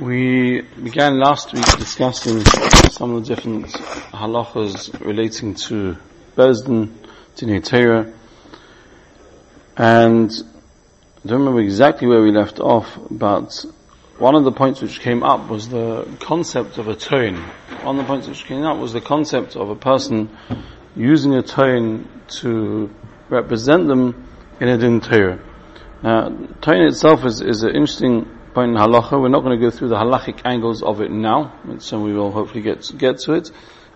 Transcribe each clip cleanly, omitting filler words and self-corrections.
We began last week discussing some of the different halachas relating to Bezdin, to Netera, and I don't remember exactly where we left off, but one of the points which came up was the concept of a tone. One of the points which came up was the concept of a person using a tone to represent them in a din Torah. Now, tone itself is an interesting point in halacha. We're not going to go through the halachic angles of it now, so we will hopefully get to it.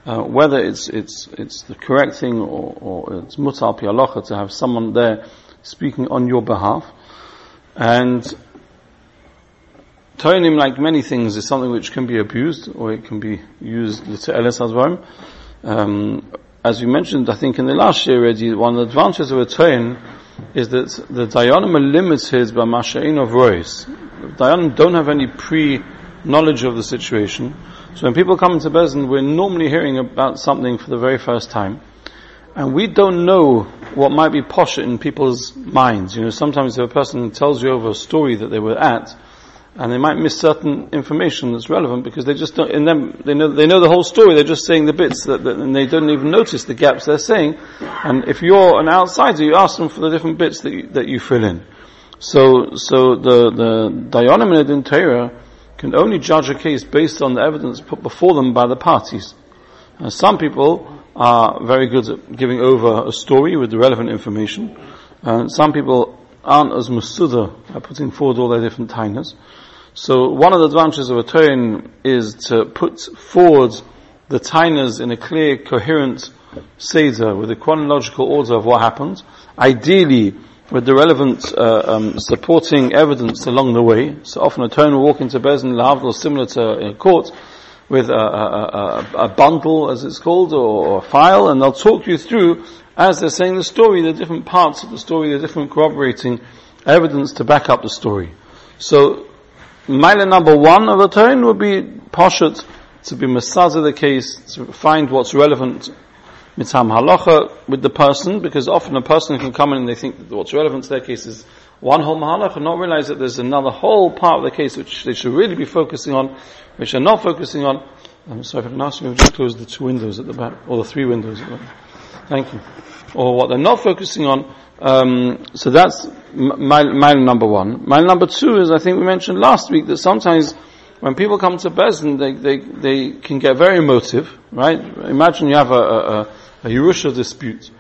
Whether it's the correct thing or it's mutar pi halacha to have someone there speaking on your behalf. And tonim, like many things, is something which can be abused, or it can be used l'te'eles advarim. As we mentioned, I think in the last year already, one of the advantages of a toin is that the dayanim are limited by masha'in of rois. The dayanim don't have any pre-knowledge of the situation. So when people come into Bezdin, we're normally hearing about something for the very first time. And we don't know what might be posh in people's minds. You know, sometimes if a person tells you over a story that they were at, and they might miss certain information that's relevant because they just don't, in them, they know the whole story, they're just saying the bits that and they don't even notice the gaps they're saying. And if you're an outsider, you ask them for the different bits that you fill in. So the Dayanim in Din Torah can only judge a case based on the evidence put before them by the parties. And some people are very good at giving over a story with the relevant information, and some people aren't as musudah at putting forward all their different tainas. So one of the advantages of a toin is to put forward the tainas in a clear, coherent seder with a chronological order of what happened, ideally with the relevant supporting evidence along the way. So often a toin will walk into Bezdin Lahavdil, similar to a court, with a bundle, as it's called, or a file, and they'll talk you through, as they're saying the story, the different parts of the story, the different corroborating evidence to back up the story. So mile number one of the toin would be Poshet, to be Masaza the case, to find what's relevant mitam halacha with the person, because often a person can come in and they think that what's relevant to their case is one whole mahalach and not realize that there's another whole part of the case which they should really be focusing on, which they're not focusing on. I'm sorry, if I can ask you to just close the 2 windows at the back, or the 3 windows at the back. Thank you. Or what they're not focusing on. So that's mile number one. Mile number two is, I think we mentioned last week, that sometimes when people come to Bezdin, they can get very emotive, right? Imagine you have a Yerusha dispute,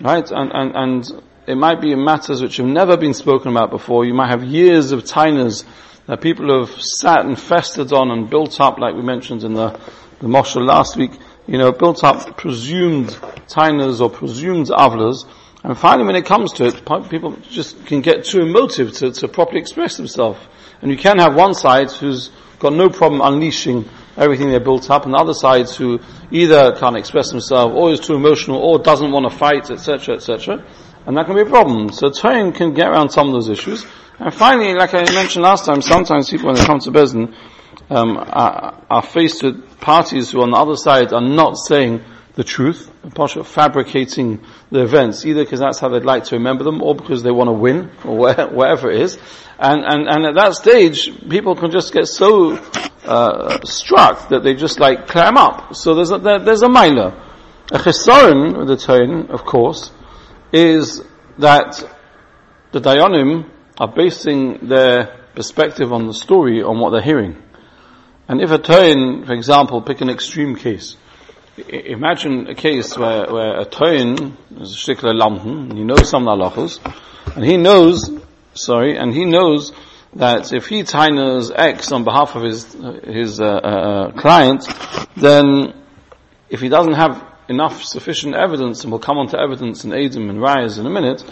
right? And it might be in matters which have never been spoken about before. You might have years of tainas that people have sat and festered on and built up, like we mentioned in the Moshe last week, you know, built up presumed tainas or presumed avlas. And finally, when it comes to it, people just can get too emotive to properly express themselves. And you can have one side who's got no problem unleashing everything they built up, and the other side who either can't express themselves, or is too emotional, or doesn't want to fight, etc., etc. And that can be a problem. So Toin can get around some of those issues. And finally, like I mentioned last time, sometimes people, when they come to Bezdin, are faced with parties who on the other side are not saying the truth, partially fabricating the events, either because that's how they'd like to remember them, or because they want to win, or wherever it is. And at that stage, people can just get so struck that they just like clam up. So there's a milah. A chesaron with the Toin, of course, is that the Dayanim are basing their perspective on the story on what they're hearing. And if a Toin, for example, pick an extreme case. Imagine a case where a Toin is a shtikler lamdan, and he knows some halachos, and he knows that if he tainas X on behalf of his client, then if he doesn't have enough sufficient evidence, and we'll come on to evidence and Adam and Rayas in a minute,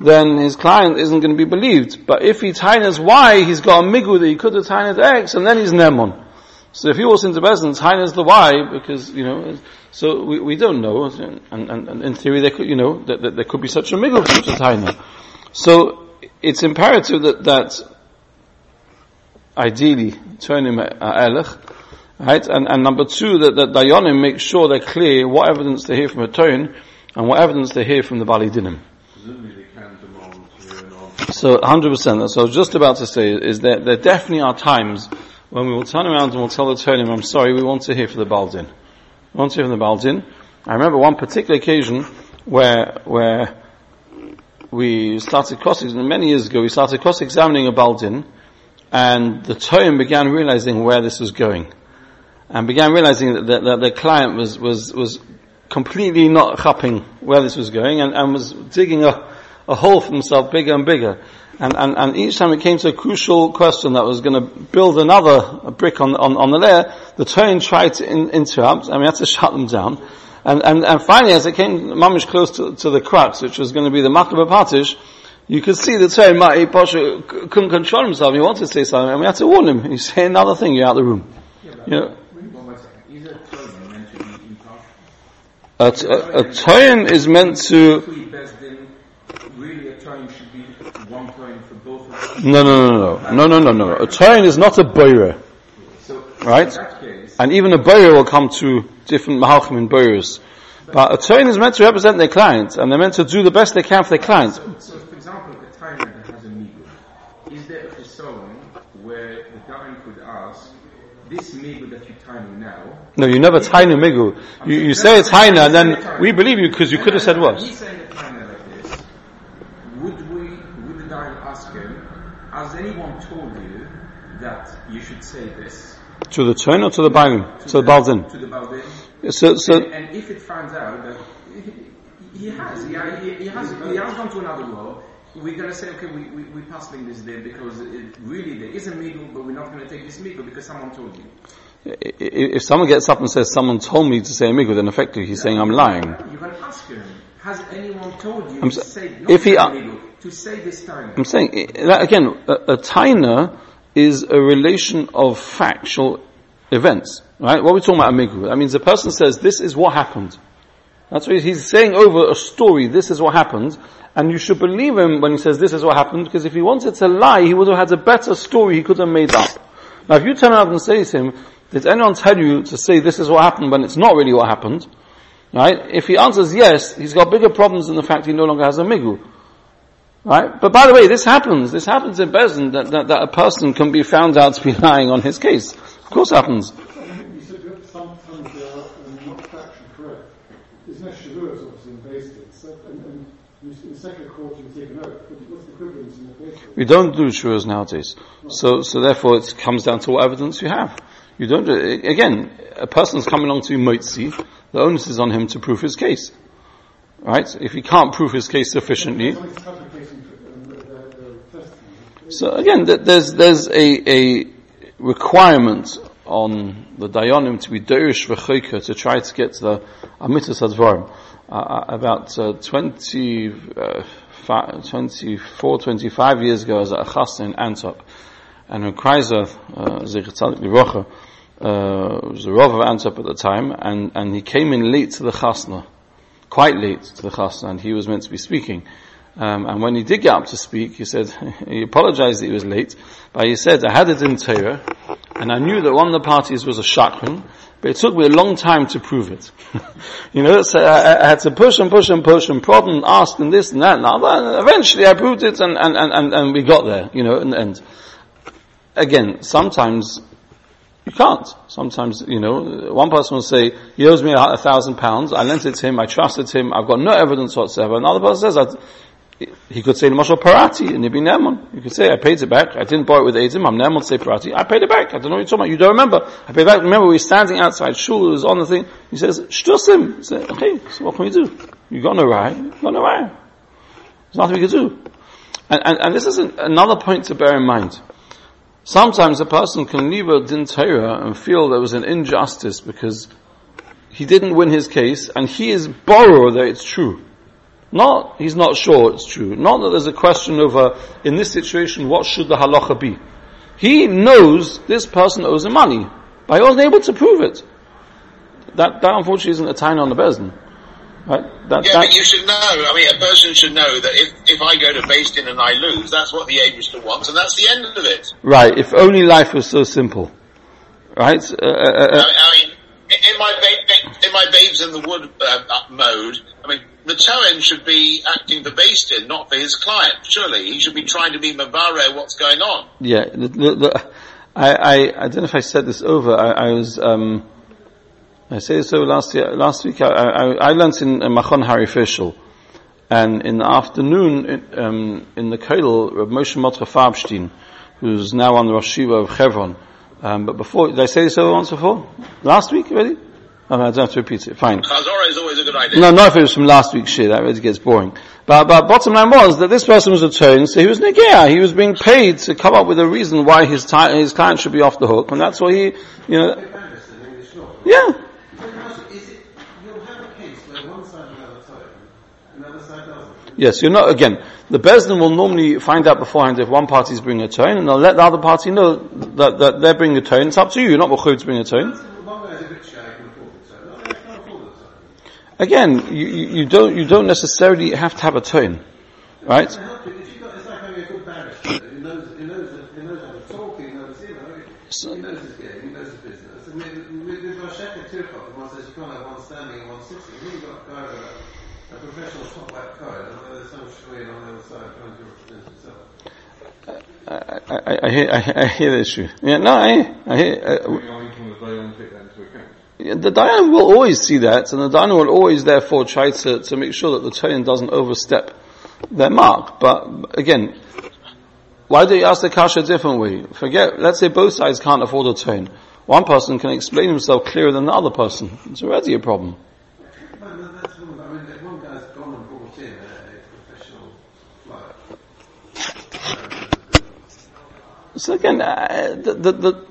then his client isn't going to be believed. But if he tainas Y, he's got a migu that he could have tainas X, and then he's nemon. So if he walks into Bezdin, tainas the Y, because, you know, so we don't know, and in theory they could, you know, that there could be such a migu, such a taina. So it's imperative that ideally, turn him elech, right? And number two, that Dayanim make sure they're clear what evidence they hear from a Toin and what evidence they hear from the Bali Dinim. So 100%, that's what I was just about to say, is that there definitely are times when we will turn around and we'll tell the Tonim, I'm sorry, we want to hear from the Baal Din. We want to hear from the Baal Din. I remember one particular occasion where we started many years ago, we started cross-examining a Baal Din, and the Tonim began realizing where this was going, and began realizing that their client was completely not chapping where this was going, and was digging a hole for himself bigger and bigger. And each time it came to a crucial question that was going to build another brick on the layer, the Tonim tried to interrupt, and we had to shut them down. And finally, as it came mamish close to the crux, which was going to be the Makabah Partish, you could see the Tonim couldn't control himself. He wanted to say something, and we had to warn him. You say another thing, you're out of the room. Yeah, you know? A Tonim is meant to... No. A Toyin is not a boirer, right? And even a boirer will come to different mahalchim and boirers. But a Toyin is meant to represent their clients, and they're meant to do the best they can for their clients. So for example, the Toyin that has a migud, is there a zone where the Toyin could ask, this migud that you're tiny now? No, you never tiny migud. You say it's tiny, and then we believe you because you could have said what? Has anyone told you that you should say this? To the Toyin or to the Baalim? To the Baal Din. To the Baal Din. So and if it finds out that he has gone to another law, we're going to say, okay, we're passing this there because it really there is a migul, but we're not going to take this migul because someone told you. If someone gets up and says, someone told me to say a migul, then effectively he's saying I'm lying. You're going to ask him, has anyone told you to say not if he, to say this time? I'm saying, again, a taina is a relation of factual events, right? What we're talking about, amigru, that means the person says, this is what happened. That's what he's saying over a story, this is what happened, and you should believe him when he says, this is what happened, because if he wanted to lie, he would have had a better story he could have made up. Now, if you turn around and say to him, did anyone tell you to say, this is what happened, when it's not really what happened, right? If he answers yes, he's got bigger problems than the fact he no longer has a migru. Right? But by the way, this happens in Bezdin, that a person can be found out to be lying on his case. Of course it happens. You said that sometimes they are not factually correct. Isn't that Shavuot is obviously in Bezdin? So, and in the second quarter you take an oath, but what's the equivalence in the Bezdin? We don't do Shavuot nowadays. Right. So therefore it comes down to what evidence you have. You don't do it. Again, a person's coming along to Moitzi, the onus is on him to prove his case. Right? If he can't prove his case sufficiently. So again, there's a requirement on the Dayanim to be Dorish V'choika to try to get to the Amitas Advarim. About 25 years ago, I was at a chasna in Antwerp, and when Kreiser, Zecher Tzadik Livrocha, was the Rav of Antwerp at the time, and he came in late to the chasna. Quite late to the chasna, and he was meant to be speaking. And when he did get up to speak, he said, he apologized that he was late, but he said, I had it in Torah, and I knew that one of the parties was a shakran, but it took me a long time to prove it. So I had to push and prod and ask and this and that and other, and eventually I proved it, and we got there, in the end. Again, sometimes you can't. Sometimes, one person will say, he owes me £1,000, I lent it to him, I trusted him, I've got no evidence whatsoever. Another person says, he could say, Moshe Parati, and he'd be Ne'eman. You could say, I paid it back, I didn't borrow it with Eidim, I'm Ne'eman to say Parati, I paid it back, I don't know what you're talking about, you don't remember. I paid it back, remember we were standing outside shul, it was on the thing, he says, Shtusim. I said, okay, so what can we do? You got no right. There's nothing we can do. And this is another point to bear in mind. Sometimes a person can leave a din Torah and feel there was an injustice because he didn't win his case, and he is borrower that it's true. Not, he's not sure it's true. Not that there's a question over, in this situation, what should the halacha be? He knows this person owes him money, but he wasn't able to prove it. That unfortunately isn't a taina on the Bezdin. Right? But you should know, a person should know that if I go to Bezdin and I lose, that's what the Eibishter wants, and that's the end of it. Right, if only life was so simple. Right? In my babes in the wood mode, the Toyin should be acting for Bezdin, not for his client. Surely he should be trying to be mavare what's going on. Yeah, I don't know if I said this over. I said this over last year. Last week I learned in Machon Hari Fischl, and in the afternoon in the Kollel, Reb Moshe Mordechai Farbstein, who's now on the Rosh Yeshiva of Hebron. But before, did I say this over once before? Last week already? Oh, no, I don't have to repeat it. Fine. Chazorah is always a good idea. No, not if it was from last week's shir. That really gets boring. But bottom line was that this person was attorney, so he was negea. He was being paid to come up with a reason why his client should be off the hook, and that's why he, you know. Yeah. You'll have a case where one side will have attorney, and the other side doesn't. Yes, you're not, again, the Bezdin will normally find out beforehand if one party is bringing a tone, and they'll let the other party know that they're bringing a tone. It's up to you, you're not bechuv to bring a tone. Again, you don't necessarily have to have a tone, right? So, I hear the issue. Yeah, no, I hear. The Dayan will always see that, and the Dayan will always therefore try to make sure that the Toyan doesn't overstep their mark. But again, why do you ask the Kasha a different way? Let's say both sides can't afford a Toyan. One person can explain himself clearer than the other person. It's already a problem. So again, the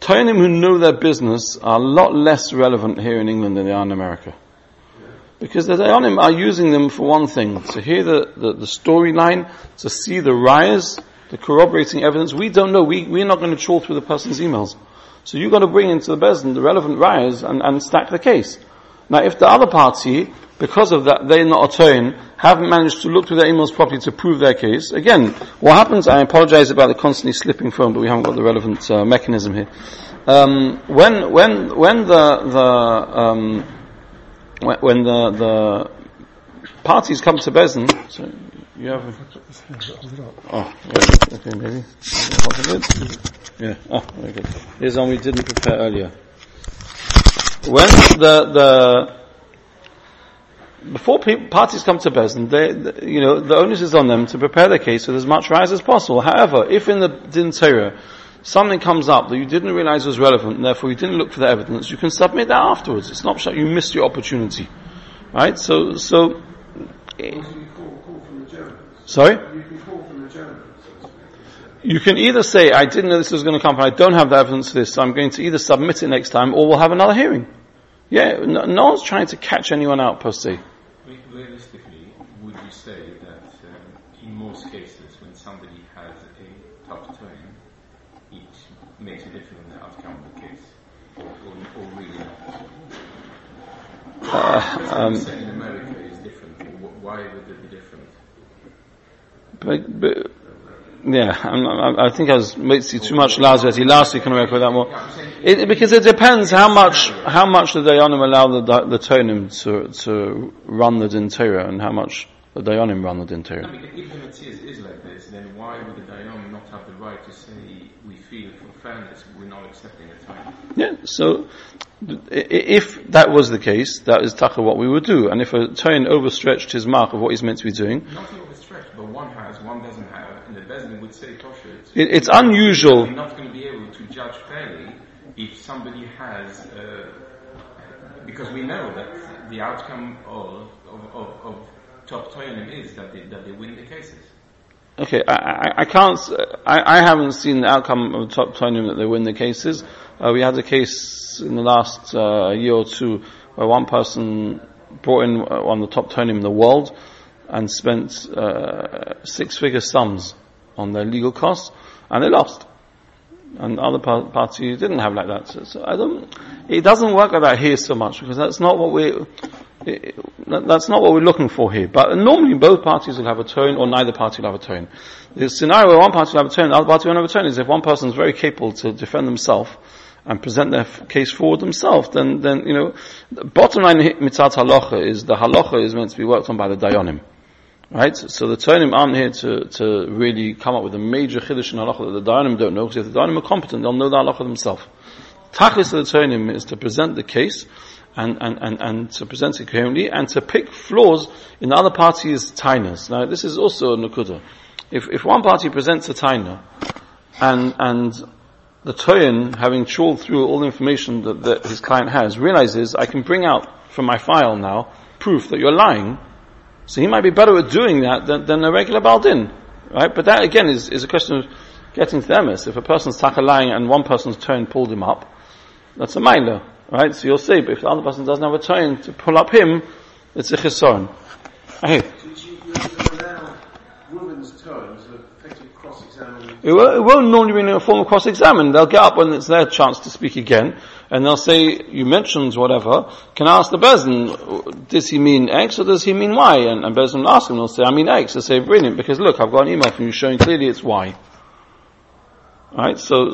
Toyanim who know their business are a lot less relevant here in England than they are in America. Yeah. Because the Dayanim are using them for one thing, to hear the storyline, to see the riyas, the corroborating evidence. We don't know, we're not going to trawl through the person's emails. So you've got to bring into the Bezdin the relevant riyas and stack the case. Now if the other party, because of that, they're not a Toyan, haven't managed to look through their emails properly to prove their case. Again, what happens, I apologize about the constantly slipping phone, but we haven't got the relevant mechanism here. When the parties come to Bezdin, so you have okay, maybe. Yeah, very good. Here's one we didn't prepare earlier. When before parties come to Bezdin, the onus is on them to prepare their case with as much rise as possible. However, if in the Din Torah something comes up that you didn't realize was relevant, and therefore you didn't look for the evidence, you can submit that afterwards. It's not you missed your opportunity, right? So. You can call from the Germans. Sorry. You can call from the Germans. You can either say, "I didn't know this was going to come, but I don't have the evidence for this, so I'm going to either submit it next time, or we'll have another hearing." Yeah, no one's trying to catch anyone out per se. Realistically, would you say that in most cases, when somebody has a tough time, it makes a difference in the outcome of the case, or really not? In America, it's different. Why would it be different? But yeah, I think I was too much lousy last week on America with that more. Because it depends how much the Dayanim allow the Tonim to run the Din Torah, and how much the Dayanim run the Din Torah. No, if the Matthias is like this, then why would the Dayanim not have the right to say, we feel for fairness, we're not accepting the time? Yeah, so if that was the case, that is Taka what we would do. And if a Toyin overstretched his mark of what he's meant to be doing. Nothing overstretched, but one has, one doesn't have. Would say it's unusual. You're not going to be able to judge fairly if somebody has, because we know that the outcome of top toyanim is that they win the cases. Okay, I can't. I haven't seen the outcome of top toyanim that they win the cases. We had a case in the last year or two where one person brought in on the top toyanim in the world and spent six-figure sums on their legal costs, and they lost. And the other party didn't have like that. So it doesn't work like that here so much, because that's not what we're looking for here. But normally both parties will have a tone, or neither party will have a tone. The scenario where one party will have a tone, the other party won't have a tone, is if one person is very capable to defend themselves and present their case forward themselves, then, you know, the bottom line mitzat halacha is the halacha is meant to be worked on by the dayanim. Right? So the Tainim aren't here to really come up with a major Chiddush in Halacha that the Dayanim don't know, because if the Dayanim are competent, they'll know the Halacha themselves. Tachlis of the Tainim is to present the case, and to present it coherently, and to pick flaws in the other party's tainus. Now, this is also a nukuda. If one party presents a taina, and the Toyin, having trawled through all the information that his client has, realizes, I can bring out from my file now proof that you're lying. So he might be better at doing that than a regular Baldin, right? But that again is a question of getting to the emes. If a person's taka lying and one person's Toyin pulled him up, that's a mailer, right? So you'll see, but if the other person doesn't have a Toyin to pull up him, it's a chisoron. It won't normally be in a form of cross-examination. They'll get up when it's their chance to speak again, and they'll say, you mentioned whatever, can I ask the Bezin, does he mean X or does he mean Y? And Bezin will ask him, they'll say, I mean X. They'll say, brilliant, because look, I've got an email from you showing clearly it's Y. Alright, so,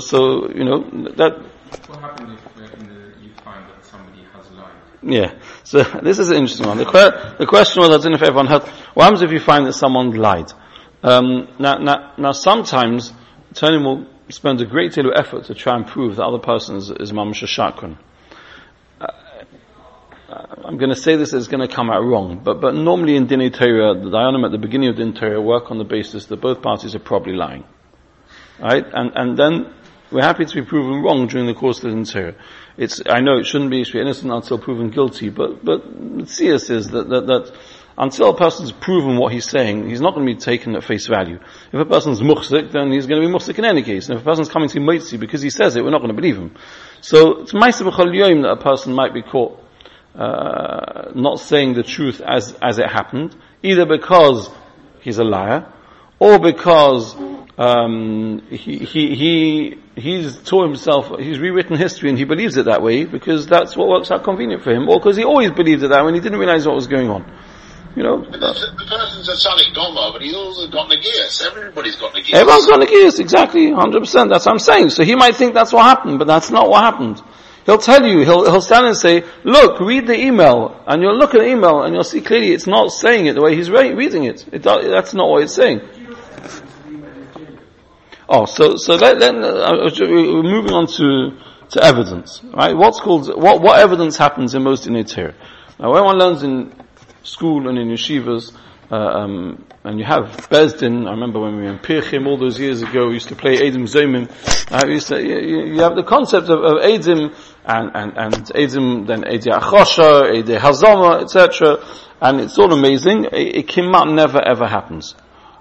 you know, that... What happens if you find that somebody has lied? Yeah, so this is an interesting one. The question was, I don't know if everyone heard, what happens if you find that someone lied? Now sometimes Tony will spend a great deal of effort to try and prove the other person is mamash shakran. I'm going to say this is going to come out wrong, but normally in Dinei Torah, the Dayanim at the beginning of Dinei Torah work on the basis that both parties are probably lying, right? And then we're happy to be proven wrong during the course of the Dinei Torah. I know it shouldn't be, you should be innocent until proven guilty, but the serious is that until a person's proven what he's saying, he's not going to be taken at face value. If a person's muhsik, then he's going to be muhsik in any case. And if a person's coming to Moitzi because he says it, we're not going to believe him. So it's ma'aseh b'chol yom that a person might be caught not saying the truth as it happened, either because he's a liar or because he's taught himself, he's rewritten history and he believes it that way because that's what works out convenient for him, or because he always believed it that way and he didn't realize what was going on. You know, but the person's a Salik Goma, but he's also got Nagias. Everybody's got Nagias. Everyone's got Nagias, exactly, 100%. That's what I'm saying. So he might think that's what happened, but that's not what happened. He'll tell you, he'll stand and say, look, read the email, and you'll look at the email, and you'll see clearly it's not saying it the way he's reading it. That's not what it's saying. So we're moving on to evidence, right? What's called, what evidence happens in most in Eteria? Now, when one learns in school and in yeshivas, and you have Bezdin. I remember when we were in Pirchim all those years ago, we used to play Eidim Zomim. You have the concept of Eidim, and Eidim, then Eidim Achosha, Eidim Hazama, etc. And it's all amazing. A Kimat never ever happens.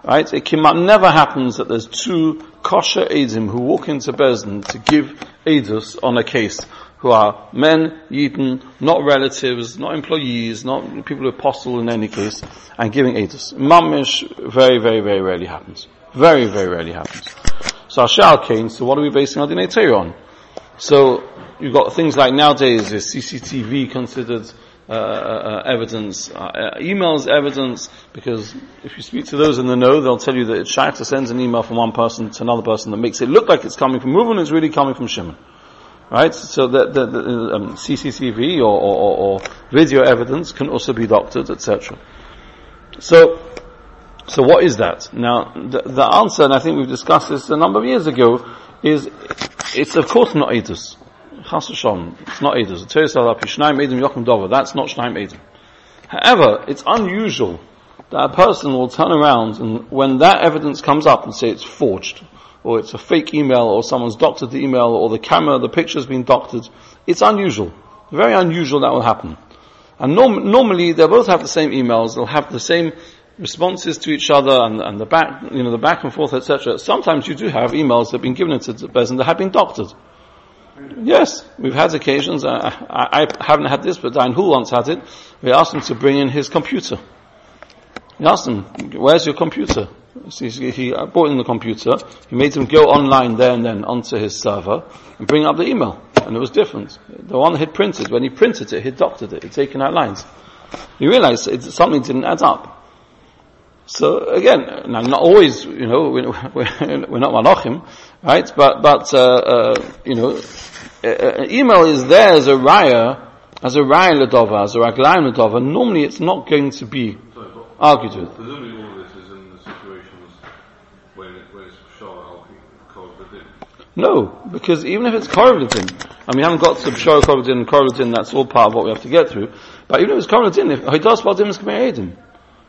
Right? A Kimat never happens that there's two kosher Eidim who walk into Bezdin to give Eidus on a case, who are men, Yidden, not relatives, not employees, not people who apostle in any case, and giving Eidus. Mamish very, very, very rarely happens. Very, very rarely happens. So Ashar Kane, so what are we basing our Dinei Torah on? So you've got things like nowadays, is CCTV considered evidence, emails evidence, because if you speak to those in the know, they'll tell you that it's Shaita sends an email from one person to another person that makes it look like it's coming from Reuven, it's really coming from Shimon. Right, so the CCTV or video evidence can also be doctored, etc. So what is that? Now, the answer, and I think we've discussed this a number of years ago, is it's of course not Eidus. Chas v'shalom, it's not Eidus. That's not Shnaim Eidim. However, it's unusual that a person will turn around and when that evidence comes up and say it's forged, or it's a fake email, or someone's doctored the email, or the camera, the picture's been doctored. It's unusual. Very unusual that will happen. And normally, they'll both have the same emails, they'll have the same responses to each other, and the back, you know, the back and forth, etc. Sometimes you do have emails that have been given to the person that have been doctored. Yes, we've had occasions, I haven't had this, but Diane Hull once had it. We asked him to bring in his computer. We asked him, where's your computer? So he brought in the computer, he made him go online there and then onto his server and bring up the email, and it was different. The one he'd printed, when he printed it, he'd doctored it, he'd taken out lines. He realized something didn't add up. So again, now not always, you know, we're not malachim, right? But you know, email is there as a raya ledova, as a raglaim ledova. Normally it's not going to be Alkydoon. Presumably all of this is in the situations when it's B'shara Korv B'din. No, because even if it's Korv B'din, and we haven't got to B'shara Korv B'din and Korv B'din, that's all part of what we have to get through. But even if it's Korv B'din, if Hodas B'adim is Kamei Edim.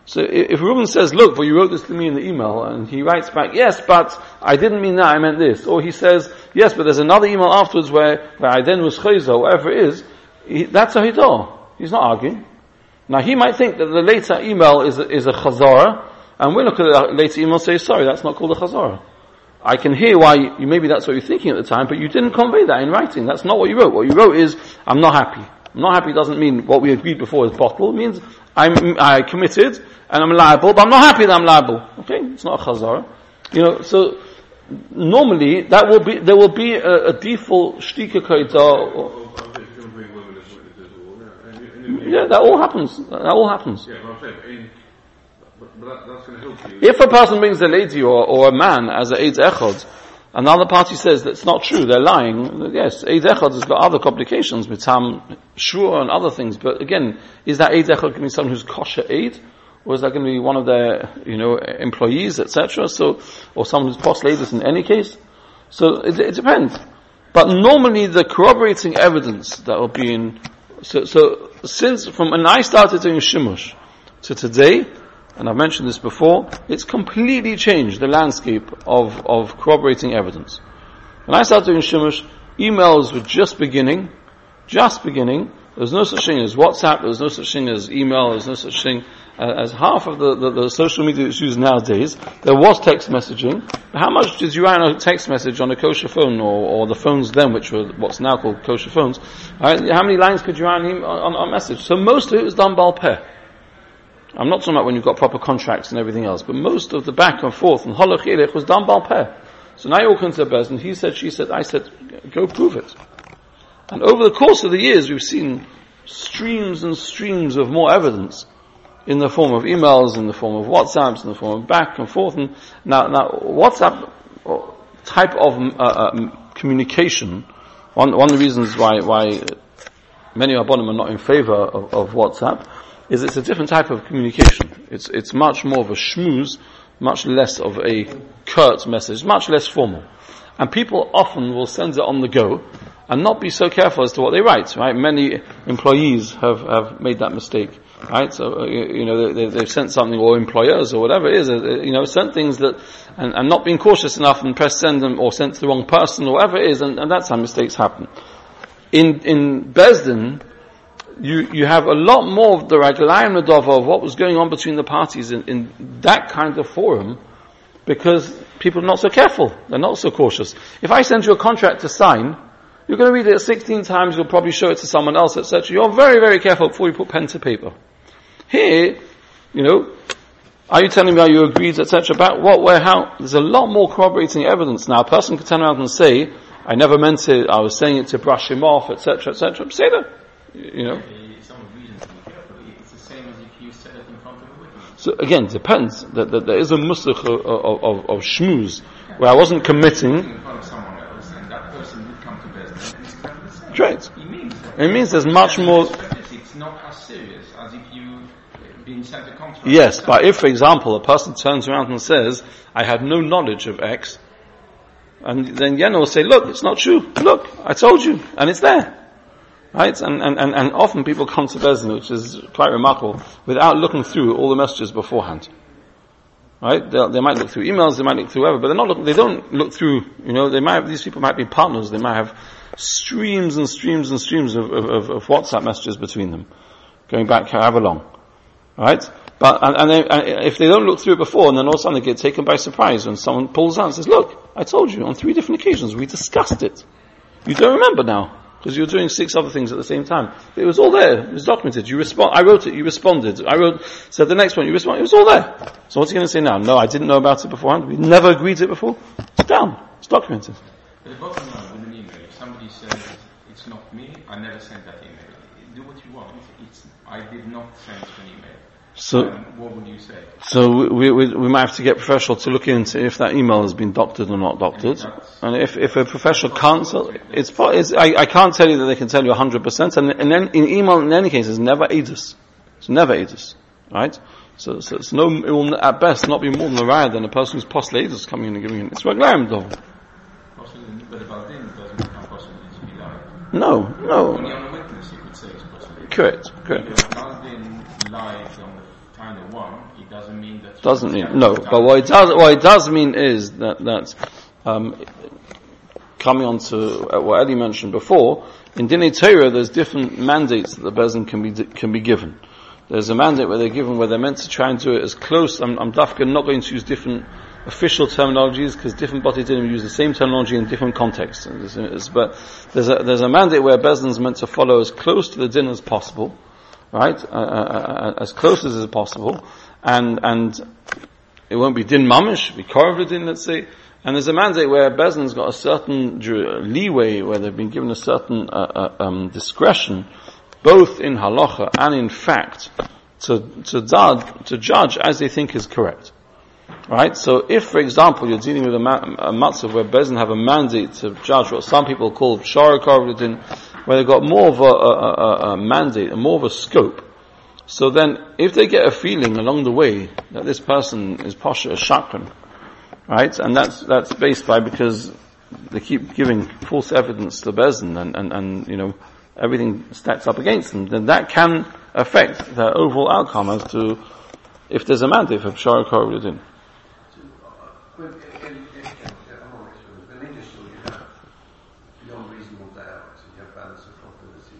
So if Reuben says, look, well, you wrote this to me in the email, and he writes back, yes, but I didn't mean that, I meant this. Or he says, yes, but there's another email afterwards where I then was chayza, whatever it is, that's a hidah. He's not arguing. Now he might think that the later email is a chazara, and we look at the later email and say, sorry, that's not called a chazara. I can hear why you, maybe that's what you're thinking at the time, but you didn't convey that in writing. That's not what you wrote. What you wrote is, I'm not happy. I'm not happy doesn't mean what we agreed before is bottle. It means I committed, and I'm liable, but I'm not happy that I'm liable. Okay? It's not a chazara. You know, so, normally, that will be, there will be a default shtika kaida. Yeah, that all happens. That all happens. Yeah, but that's going to help you. If a person brings a lady or a man as an Eid Echad, another party says that's not true, they're lying. Yes, Eid Echad has got other complications with Tam Shura and other things, but again, is that Eid Echad going to be someone who's kosher Eid? Or is that going to be one of their, employees, etc.? So, or someone who's post ladies in any case? So, it depends. But normally the corroborating evidence that will be in, so since from when I started doing Shimush to today, and I've mentioned this before, it's completely changed the landscape of corroborating evidence. When I started doing Shimush, emails were just beginning. There was no such thing as WhatsApp, there was no such thing as email, there was no such thing as half of the social media that's used nowadays. There was text messaging. How much did you write on a text message on a kosher phone, or the phones then, which were what's now called kosher phones? How many lines could you write on a message? So most of it was done bal peh. I'm not talking about when you've got proper contracts and everything else, but most of the back and forth and halach hilech was done bal peh. So now you walk into a person, he said, she said, I said, go prove it. And over the course of the years, we've seen streams and streams of more evidence in the form of emails, in the form of WhatsApps, in the form of back and forth. And now WhatsApp type of communication, one of the reasons why many Rabbanim are not in favor of WhatsApp is it's a different type of communication. It's much more of a schmooze, much less of a curt message, much less formal. And people often will send it on the go and not be so careful as to what they write, right? Many employees have made that mistake, right? So, they've sent something, or employers, or whatever it is, sent things that, and not being cautious enough and press send them, or sent to the wrong person, or whatever it is, and that's how mistakes happen. In Beis Din, you have a lot more of the raglayim nedava of what was going on between the parties in that kind of forum, because people are not so careful, they're not so cautious. If I send you a contract to sign, you're going to read it 16 times, you'll probably show it to someone else, etc. You're very, very careful before you put pen to paper. Here, are you telling me how you agreed, etc., about what, where, how? There's a lot more corroborating evidence now. A person can turn around and say, I never meant it, I was saying it to brush him off, etc., etc. Say that, It's the same as if you said it in front of a witness. So again, it depends. There is a musach of shmooze, where I wasn't committing. Right. It means there's much more. It's not as serious as if you've been sent a contract. Yes, but if, for example, a person turns around and says, I had no knowledge of X, and then Yeno will say, look, it's not true. Look, I told you, and it's there. Right? And often people come to Beis Din, which is quite remarkable, without looking through all the messages beforehand. Right? They might look through emails, they might look through whatever, but they don't look through, these people might be partners, they might have streams and streams and streams of WhatsApp messages between them, going back however long, right? But and if they don't look through it before, and then all of a sudden they get taken by surprise when someone pulls out and says, "Look, I told you on 3 different occasions we discussed it. You don't remember now because you're doing 6 other things at the same time. It was all there. It was documented. You respond. I wrote it. You responded. I wrote. Said the next one. You respond. It was all there. So what's he going to say now? No, I didn't know about it beforehand. We never agreed to it before. It's down. It's documented." Somebody says, it's not me, I never sent that email. Do what you want. I did not send an email. So, what would you say? So we might have to get professional to look into if that email has been doctored or not doctored. And if a professional can't, I can't tell you that they can tell you 100%. And then in email, in any case, it's never edus. Right? So it's no, it will at best not be more than a raya than a person who's postulated is coming in and giving an Isra Glam though. No. When you're on a witness, you could say it's possible. Correct. If you're not being live on the time of one, it doesn't mean that... Doesn't mean, no. But what it does mean is that coming on to what Eddie mentioned before, in Dinei Torah, there's different mandates that the Bezdin can be given. There's a mandate where they're given, where they're meant to try and do it as close. I'm not going to use different official terminologies because different body didn't use the same terminology in different contexts. But there's a mandate where Bezdin's meant to follow as close to the din as possible, right? As close as is possible, and it won't be din mamish, be korov din, let's say. And there's a mandate where Bezdin's got a certain leeway, where they've been given a certain discretion, both in halacha and in fact, to judge as they think is correct. Right? So if, for example, you're dealing with a matzah where Bezdin have a mandate to judge what some people call shara korvdin, where they've got more of a mandate and more of a scope, so then if they get a feeling along the way that this person is posher, a shakran, right? And that's based by because they keep giving false evidence to Bezdin and you know, everything stacks up against them, then that can affect their overall outcome as to if there's a mandate for B'shara Korudin. But in industry you have beyond reasonable doubts, and you have balance of probabilities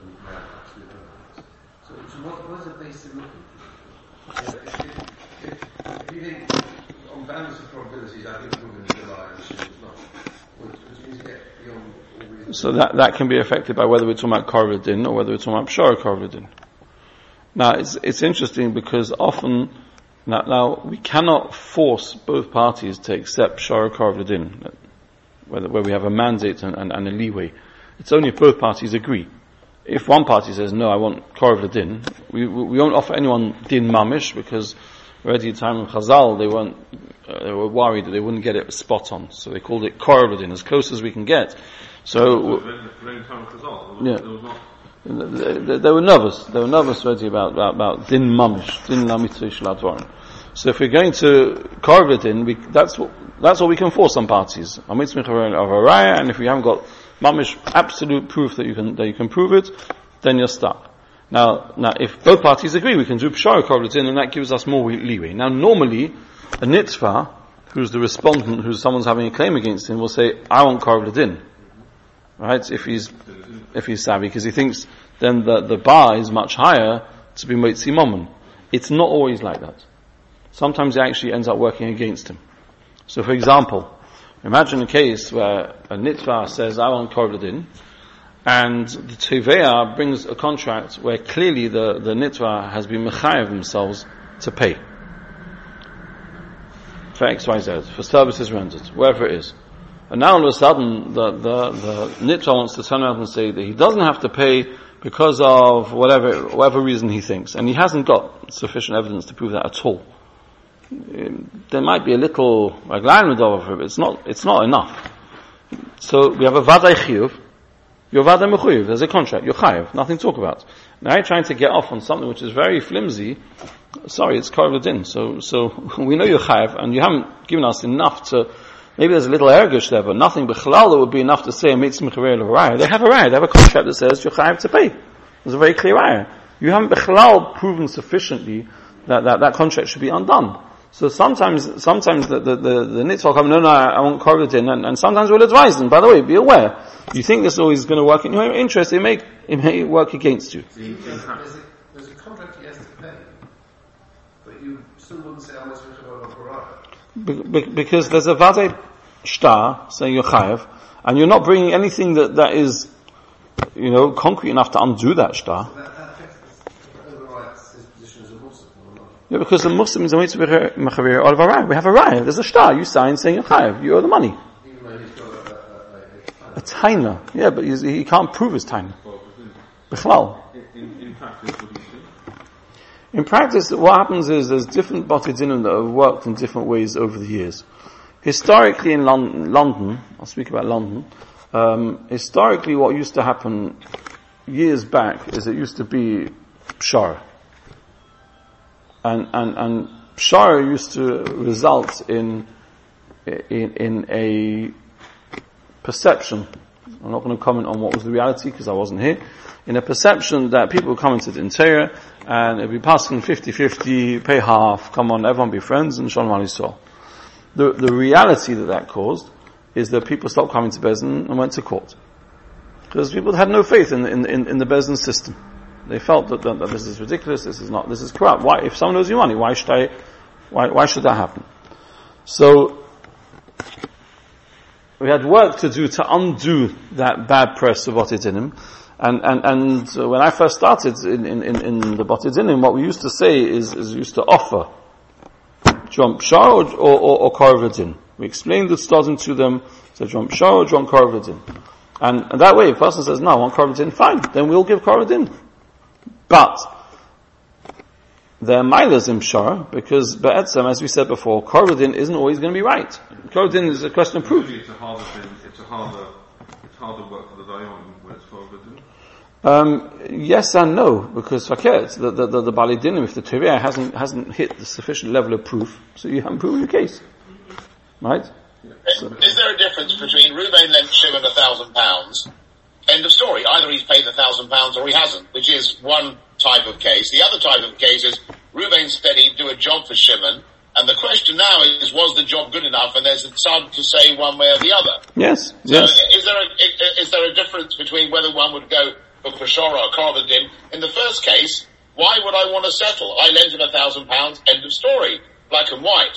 and you have absolute evidence. So what is the base of looking for? If you think on balance of probabilities, I think we're going to rely on it's not. So that can be affected by whether we're talking about Korvidin or whether we're talking about B'shara Korvidin. Now it's interesting because often now we cannot force both parties to accept B'shara Korvidin, where we have a mandate and a leeway. It's only if both parties agree. If one party says no, I want Korvidin, we won't offer anyone din mamish because already at the time of Chazal they were worried that they wouldn't get it spot on, so they called it Korvidin, as close as we can get. So they were nervous already about din mamish, din lamitri shaladvarim. So if we're going to carve it in, that's what we can force on parties. And if we haven't got mamish absolute proof that you can prove it, then you're stuck. Now if both parties agree, we can do pshara carve it in, and that gives us more leeway. Now normally a nitzvah, who's the respondent, who's someone's having a claim against him, will say, I want carve it in. Right, if he's savvy, because he thinks then the bar is much higher to be Motzi Mammon. It's not always like that. Sometimes it actually ends up working against him. So for example, imagine a case where a nitzvah says, I want korban din, and the Teveah brings a contract where clearly the nitzvah has been mechayev themselves to pay. For XYZ, for services rendered, wherever it is. And now all of a sudden, the nitzvah wants to turn around and say that he doesn't have to pay because of whatever reason he thinks. And he hasn't got sufficient evidence to prove that at all. There might be a little raglaim medova for it, but it's not enough. So we have a vaday chiyuv, your vaday mechuyev, there's a contract, you're chayev, nothing to talk about. Now you're trying to get off on something which is very flimsy. Sorry, it's korban din. So we know you're chayev, and you haven't given us enough to... Maybe there's a little ergish there, but nothing b'chalal that would be enough to say a mitzvah mechareil of a raya. They have a contract that says you're chayav to pay. It's a very clear raya. You haven't b'chalal proven sufficiently that contract should be undone. So sometimes the nitzvah will come, no, I won't carve it in, and sometimes we'll advise them. By the way, be aware. You think this is always going to work in your interest, it may work against you. So there's a contract he has to pay, but you still wouldn't say I was mechareil of a raya. Because there's a vadei shtar saying you're chayev, and you're not bringing anything that is, you know, concrete enough to undo that shtar. So that affects the rights position as a Muslim, or not? Yeah, because the Muslim is a mitzvah mechaber all of our right. We have a right. There's a shtar. You sign saying you're chayev. You owe the money. Even though he's got a taina. Yeah, but he can't prove his taina. Bichlal. In practice, what do you think? In practice, what happens is there's different botei dinim that have worked in different ways over the years. Historically in London, I'll speak about London, historically what used to happen years back is it used to be pshara. And Pshara used to result in a perception. I'm not going to comment on what was the reality because I wasn't here. In a perception that people would come into the interior and it would be passing 50-50, pay half, come on, everyone be friends, and Shalom Aleichem. The reality that caused is that people stopped coming to Bezdin and went to court. Because people had no faith in the Bezdin system. They felt that this is ridiculous, this is corrupt. Why, if someone owes you money, why should that happen? So, we had work to do to undo that bad press of Bate Dinim. And when I first started in the Bate Dinim, what we used to say is we used to offer Jump Shah or Korvadin. We explained the Stodin to them, so Jump Shah or Jump Korvadin. And that way, if a person says, no, I want Korvadin, fine, then we'll give Korvadin. But, they're milas in Pshara, because Ba'etzem, as we said before, Korvadin isn't always going to be right. Korvadin is a question of proof. It's harder work for the Dayan when it's Korvadin. Yes and no, because Fakir, the Bali Dinim, if the Turiah hasn't hit the sufficient level of proof, so you haven't proven your case. Right? Yeah. Is there a difference between Ruben lent Shimon £1,000? End of story. Either he's paid £1,000 or he hasn't, which is one type of case. The other type of case is Ruben said he'd do a job for Shimon, and the question now is, was the job good enough? And there's some to say one way or the other. Yes. Yes. So is there a difference between whether one would go for Peshora or Korvadin? In the first case, why would I want to settle? I lent him £1,000. End of story. Black and white.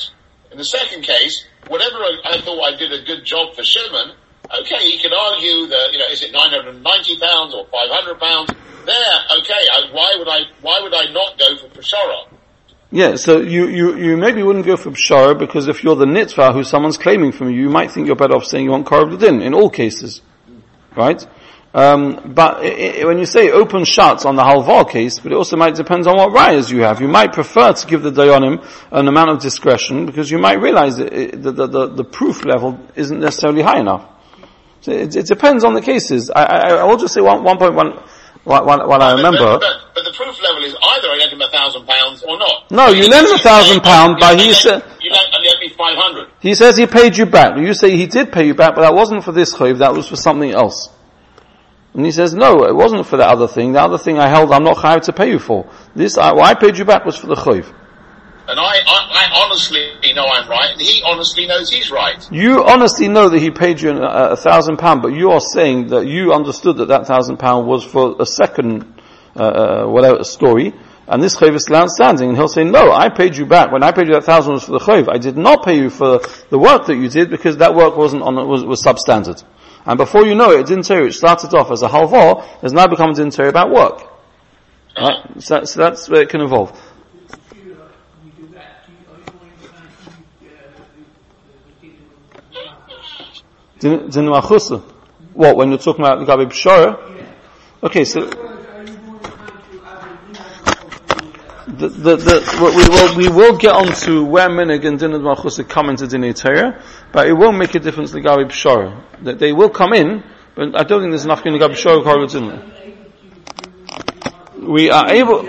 In the second case, whatever I thought I did a good job for Shimon. Okay, you can argue that, is it £990 or £500? There, okay, why would I not go for Peshara? Yeah, so you maybe wouldn't go for Peshara because if you're the nitzvah who someone's claiming from you might think you're better off saying you want Korvadin in all cases. Right? But when you say open shots on the halva case, but it also might depend on what rayas you have. You might prefer to give the dayanim an amount of discretion because you might realize that the proof level isn't necessarily high enough. So it depends on the cases. I will just say one point what I remember. But the proof level is either I lent him £1,000 or not. No, you lent him £1,000, but he said you lent me 500. He says he paid you back. You say he did pay you back, but that wasn't for this chayv. That was for something else. And he says, no, it wasn't for the other thing. The other thing I held, I'm not chayav to pay you for. This, what I paid you back was for the chayv. And I honestly know I'm right, and he honestly knows he's right. You honestly know that he paid you £1,000, but you are saying that you understood that £1,000 was for a second, whatever story, and this chayv is still outstanding. And he'll say, no, I paid you back. When I paid you £1,000 was for the chayv. I did not pay you for the work that you did, because that work was substandard. And before you know it, dinteru, which started off as a halvor, has now become dinteru about work. Right? So that's where it can evolve. Dinu achusa. What, when you're talking about the Gabi Peshara? Okay, so... we will get on to where Minig and Din al-Machusa come into Dinei Torah, but it won't make a difference to the Gabi Peshara. That they will come in, but I don't think there's enough in the Gabi Peshara Korvadin. We are able...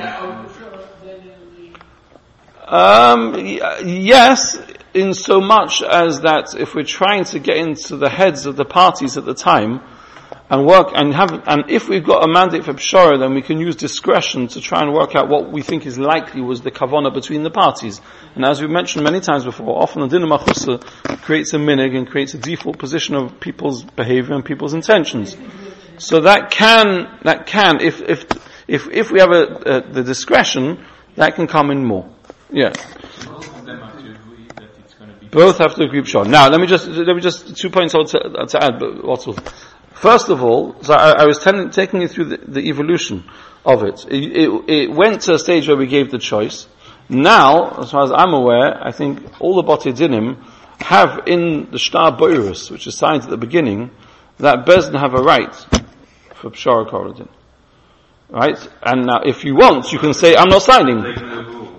yes, in so much as that if we're trying to get into the heads of the parties at the time, and work and if we've got a mandate for Peshara, then we can use discretion to try and work out what we think is likely was the kavanah between the parties. And as we've mentioned many times before, often the din machusa creates a minig and creates a default position of people's behavior and people's intentions. So that can, if we have the discretion, that can come in more. Yeah. Both have to agree Peshara. Now let me just 2 points to add, but what's all. First of all, so I was taking you through the evolution of it. It went to a stage where we gave the choice. Now, as far as I'm aware, I think all the Bate Dinim have in the Shtar Boirus, which is signed at the beginning, that Bezdin have a right for Peshara Korvadin. Right? And now, if you want, you can say, I'm not signing.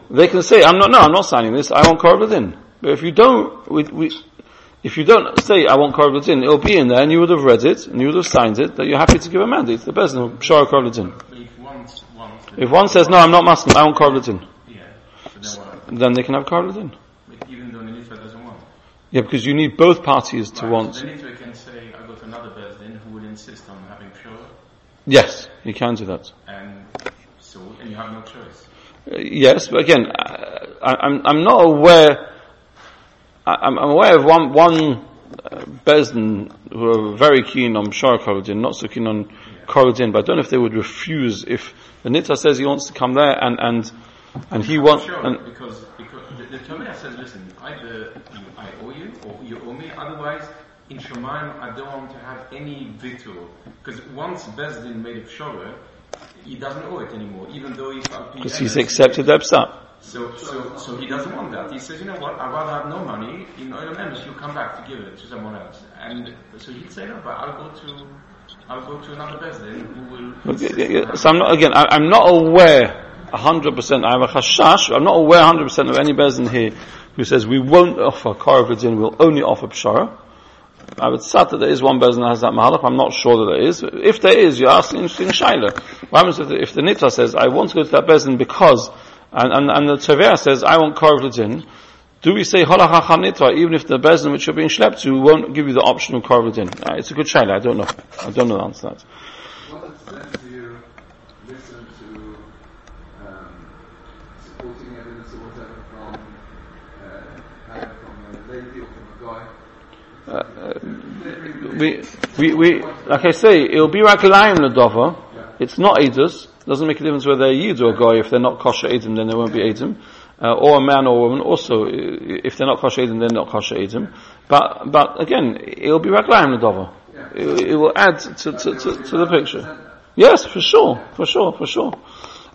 They can say, I'm not signing this, I want Korvadin. But if you don't, if you don't say, I want Korvadin, it'll be in there, and you would have read it, and you would have signed it, that you're happy to give a mandate to the Bezdin, Peshara Korvadin. If one says, no, I'm not Muslim, I want Korvadin. Yeah, then they can have Qaradin. Even though Ninifa doesn't want. Yeah, because you need both parties to want. So Ninifa can say, I got another Bezdin who will insist on having Shura. Yes, you can do that. And so, and you have no choice. Yes, but again, I'm not aware. I'm aware of one Bezdin who are very keen on B'shara Qaradin, not so keen on Qaradin, but I don't know if they would refuse if the Nitta says he wants to come there and he wants. Sure, because the Tamina says, listen, either I owe you or you owe me, otherwise in Shemaim I don't want to have any victual. Because once Bezdin made a B'shara, he doesn't owe it anymore, even though because he's accepted the Psa. So he doesn't want that. He says, you know what, I'd rather have no money in Olam Emes, you come back to give it to someone else. And so he'd say, no, but I'll go to another Bezdin who will... Okay. So I'm not aware 100%, I have a chashash, I'm not aware 100% of any Bezdin here who says, we won't offer Qaravadin, we'll only offer B'shara. I would say that there is one Bezdin that has that mahalach. I'm not sure that there is. If there is, you're asking an interesting shaila. What happens if the Nitra says, I want to go to that Bezdin because... And the Tavera says, I want Qaravadin. Do we say, Halacha Chanitra, even if the Bezdin which you're being schlepped to won't give you the option of Qaravadin? It's a good shaila. I don't know the answer to that. What extent do you listen to supporting evidence or whatever from a lady or from a guy? We like I say, it'll be Rakilayim Ladova. It's not Eidos. Doesn't make a difference whether they're Yid or a guy. If they're not kosher Eidim, then they won't be Eidim. Or a man or a woman. Also, if they're not kosher Eidim, they're not kosher Eidim. But again, it'll be Rakilayim Ladova. It will add to the picture. Yes, for sure.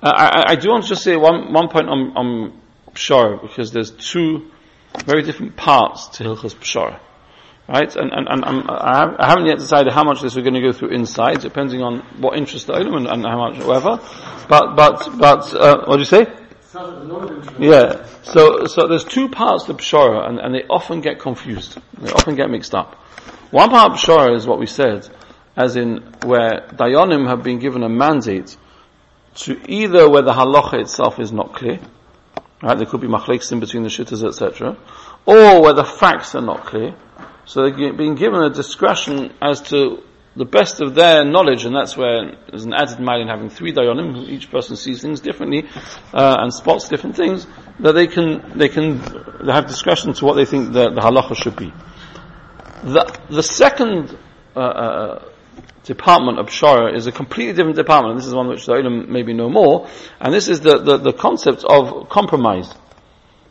I do want to just say one point on B'shara, because there's two very different parts to Hilchos B'shara. Right, I haven't yet decided how much this we're going to go through inside, depending on what interests the Olam and how much, whatever. But what do you say? Yeah. So there's two parts to B'shara, and they often get confused. They often get mixed up. One part of B'shara is what we said, as in where Dayanim have been given a mandate to either where the halacha itself is not clear, right? There could be machlekes in between the shittas, etc., or where the facts are not clear. So they're being given a discretion as to the best of their knowledge, and that's where there's an added mile in having three dayanim. Each person sees things differently and spots different things. That they have discretion to what they think the halacha should be. The second department of B'shara is a completely different department. And this is one which the olim maybe know more, and this is the concept of compromise,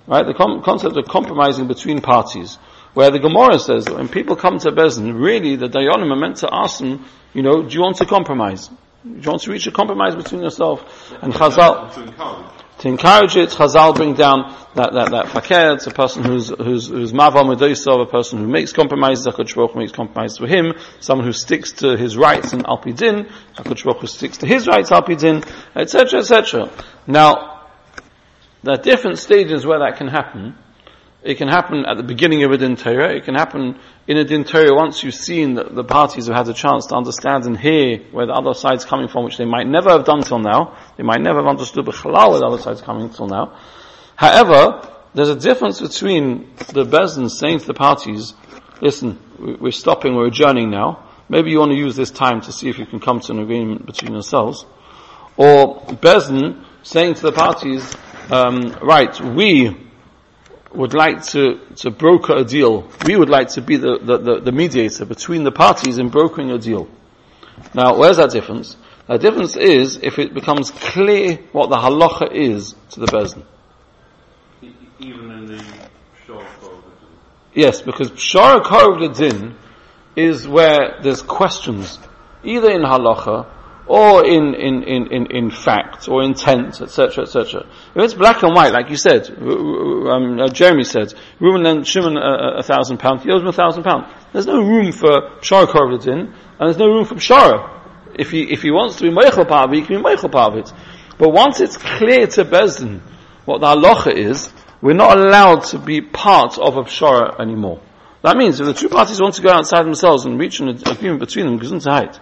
right? The concept of compromising between parties. Where the Gemara says that when people come to Bezdin, really the Dayanim are meant to ask them, you know, do you want to compromise? Do you want to reach a compromise between yourself and Chazal? To encourage it, Chazal bring down that fakir. It's a person who's maval medosav, a person who makes compromises. HaKadosh Baruch Hu makes compromises for him. Someone who sticks to his rights in Alpi Din. HaKadosh Baruch Hu sticks to his rights Alpi Din, etc., etc. Now, there are different stages where that can happen. It can happen at the beginning of a din Torah. It can happen in a din Torah once you've seen that the parties have had a chance to understand and hear where the other side's coming from, which they might never have done till now. They might never have understood b'chalal where the other side's coming till now. However, there's a difference between the Bezdin saying to the parties, listen, we're stopping, we're adjourning now. Maybe you want to use this time to see if you can come to an agreement between yourselves. Or Bezdin saying to the parties, right, we would like to broker a deal. We would like to be the mediator between the parties in brokering a deal. Now, where's that difference? The difference is if it becomes clear what the halacha is to the Bezdin. Even in the B'shara Qaravadin. Yes, because B'shara Qaravadin is where there's questions, either in halacha or in fact, or intent, etc., etc. If it's black and white, like you said, Jeremy said, Reuben lent Shimon £1,000, he owes him £1,000. There's no room for B'shara Qaravadin, and there's no room for B'shara. If he wants to be Meichel part of it, he can be Meichel part of it. But once it's clear to Bezdin what the halacha is, we're not allowed to be part of a B'shara anymore. That means if the two parties want to go outside themselves and reach an agreement between them, Gesundheit.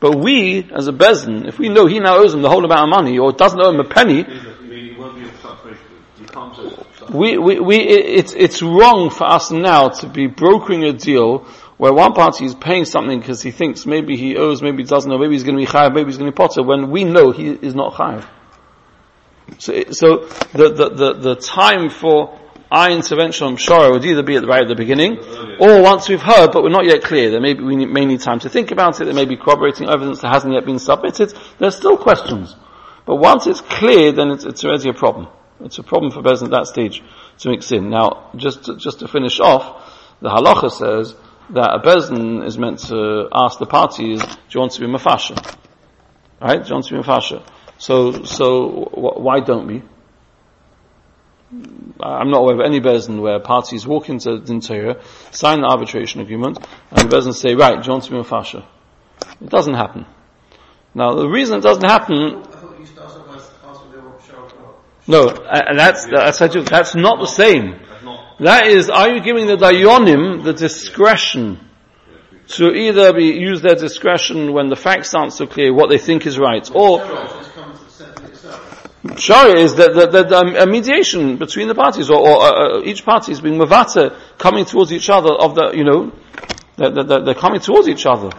But we, as a Bezdin, if we know he now owes him the whole amount of money, or doesn't owe him a penny, It's wrong for us now to be brokering a deal where one party is paying something because he thinks maybe he owes, maybe he doesn't know, maybe he's going to be chayav, maybe he's going to be potter, when we know he is not chayav. So the time for our intervention on Peshara would either be right at the beginning, or once we've heard but we're not yet clear. There may be, we may need time to think about it. There may be corroborating evidence that hasn't yet been submitted. There's still questions, but once it's clear, then it's already a problem. It's a problem for Bez at that stage to mix in. Now, just to finish off, the halacha says that a bezin is meant to ask the parties, do you want to be mafasha? Right? Do you want to be mafasha? So why don't we? I'm not aware of any bezin where parties walk into the interior, sign the arbitration agreement, and the bezin say, right, do you want to be mafasha? It doesn't happen. Now, the reason it doesn't happen... No, and that's not the same. That is, are you giving the dayonim the discretion to either use their discretion when the facts aren't so clear, what they think is right, or Peshara is that a mediation between the parties, or each party is being mavata, coming towards each other of the, you know, that they're coming towards each other,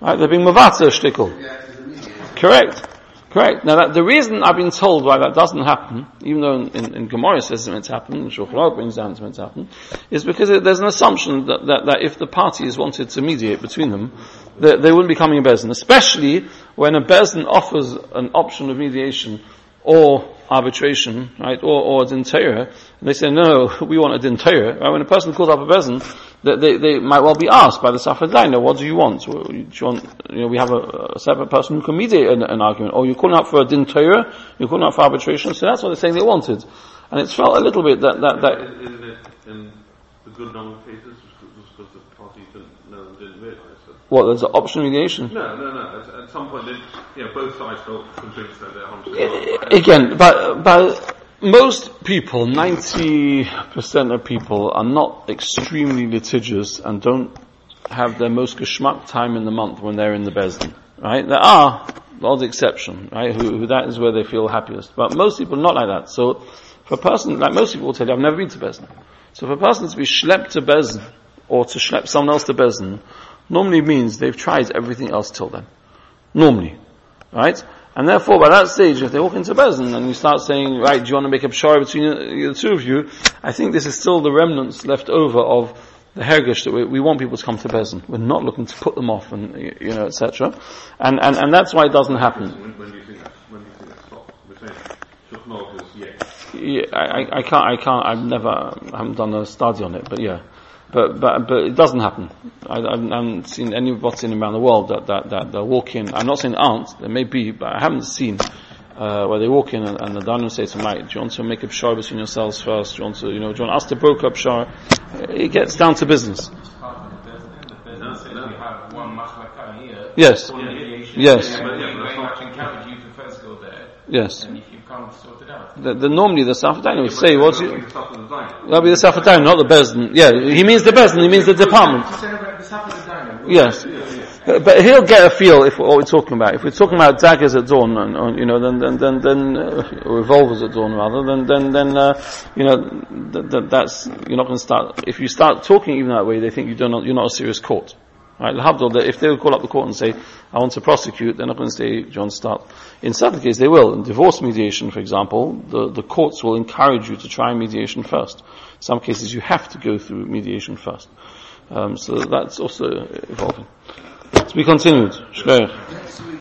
right? They're being mavata shtickle. Correct. Correct. Now, the reason I've been told why that doesn't happen, even though in Gemara it says it's meant to happen, in Shulchan Aruch brings down it's meant to happen, is because there's an assumption that if the parties wanted to mediate between them, they wouldn't be coming a bezin, especially when a bezin offers an option of mediation or arbitration, right, or a din Torah, and they say, no, we want a din Torah, right? When a person calls up a bezin, they might well be asked by the Safed Dain, what do you want? We have a separate person who can mediate an argument, or you're calling up for a din Torah, you're calling up for arbitration, so that's what they're saying they wanted. And it's felt a little bit that... Isn't it in the good number of cases, just because the party didn't realize that? What, there's an option mediation? No. At some point, both sides felt convinced that they're harmful. Again, but most people, 90% of people, are not extremely litigious and don't have their most geschmack time in the month when they're in the Bezdin, right? There are the odd exception, right? Who that is where they feel happiest. But most people are not like that. So for a person, like most people will tell you, I've never been to Bezdin. So for a person to be schlepped to Bezdin, or to schlep someone else to Bezdin, normally means they've tried everything else till then. Normally. Right? And therefore, by that stage, if they walk into Bezdin and you start saying, right, do you want to make a peshara between the two of you? I think this is still the remnants left over of the hergish that we want people to come to Bezdin. We're not looking to put them off and, etc. And that's why it doesn't happen. When do you think that stops? We're saying, Shulchan Aruch is yes. Yeah, I haven't done a study on it, but yeah. But it doesn't happen. I haven't seen any botsin around the world that they walk in. I'm not saying aren't, there may be, but I haven't seen where they walk in and the dayanim say to Mike, do you want to make a peshara between yourselves first? Do you want to, do you want us to broker up peshara? It gets down to business. Yes. Yes. Yes. Normally the Safed Dain would say, what do you... That'll be the Safed Dain, not the Bezdin. Yeah, he means the Bezdin, he means the department. Yes. But he'll get a feel if what we're talking about. If we're talking about daggers at dawn, and revolvers at dawn rather, that's, you're not going to start, if you start talking even that way, they think you're not a serious court. Right, if they would call up the court and say, I want to prosecute, they're not going to say, John, start. In certain cases, they will. In divorce mediation, for example, the courts will encourage you to try mediation first. In some cases, you have to go through mediation first. So that's also evolving. To be continued.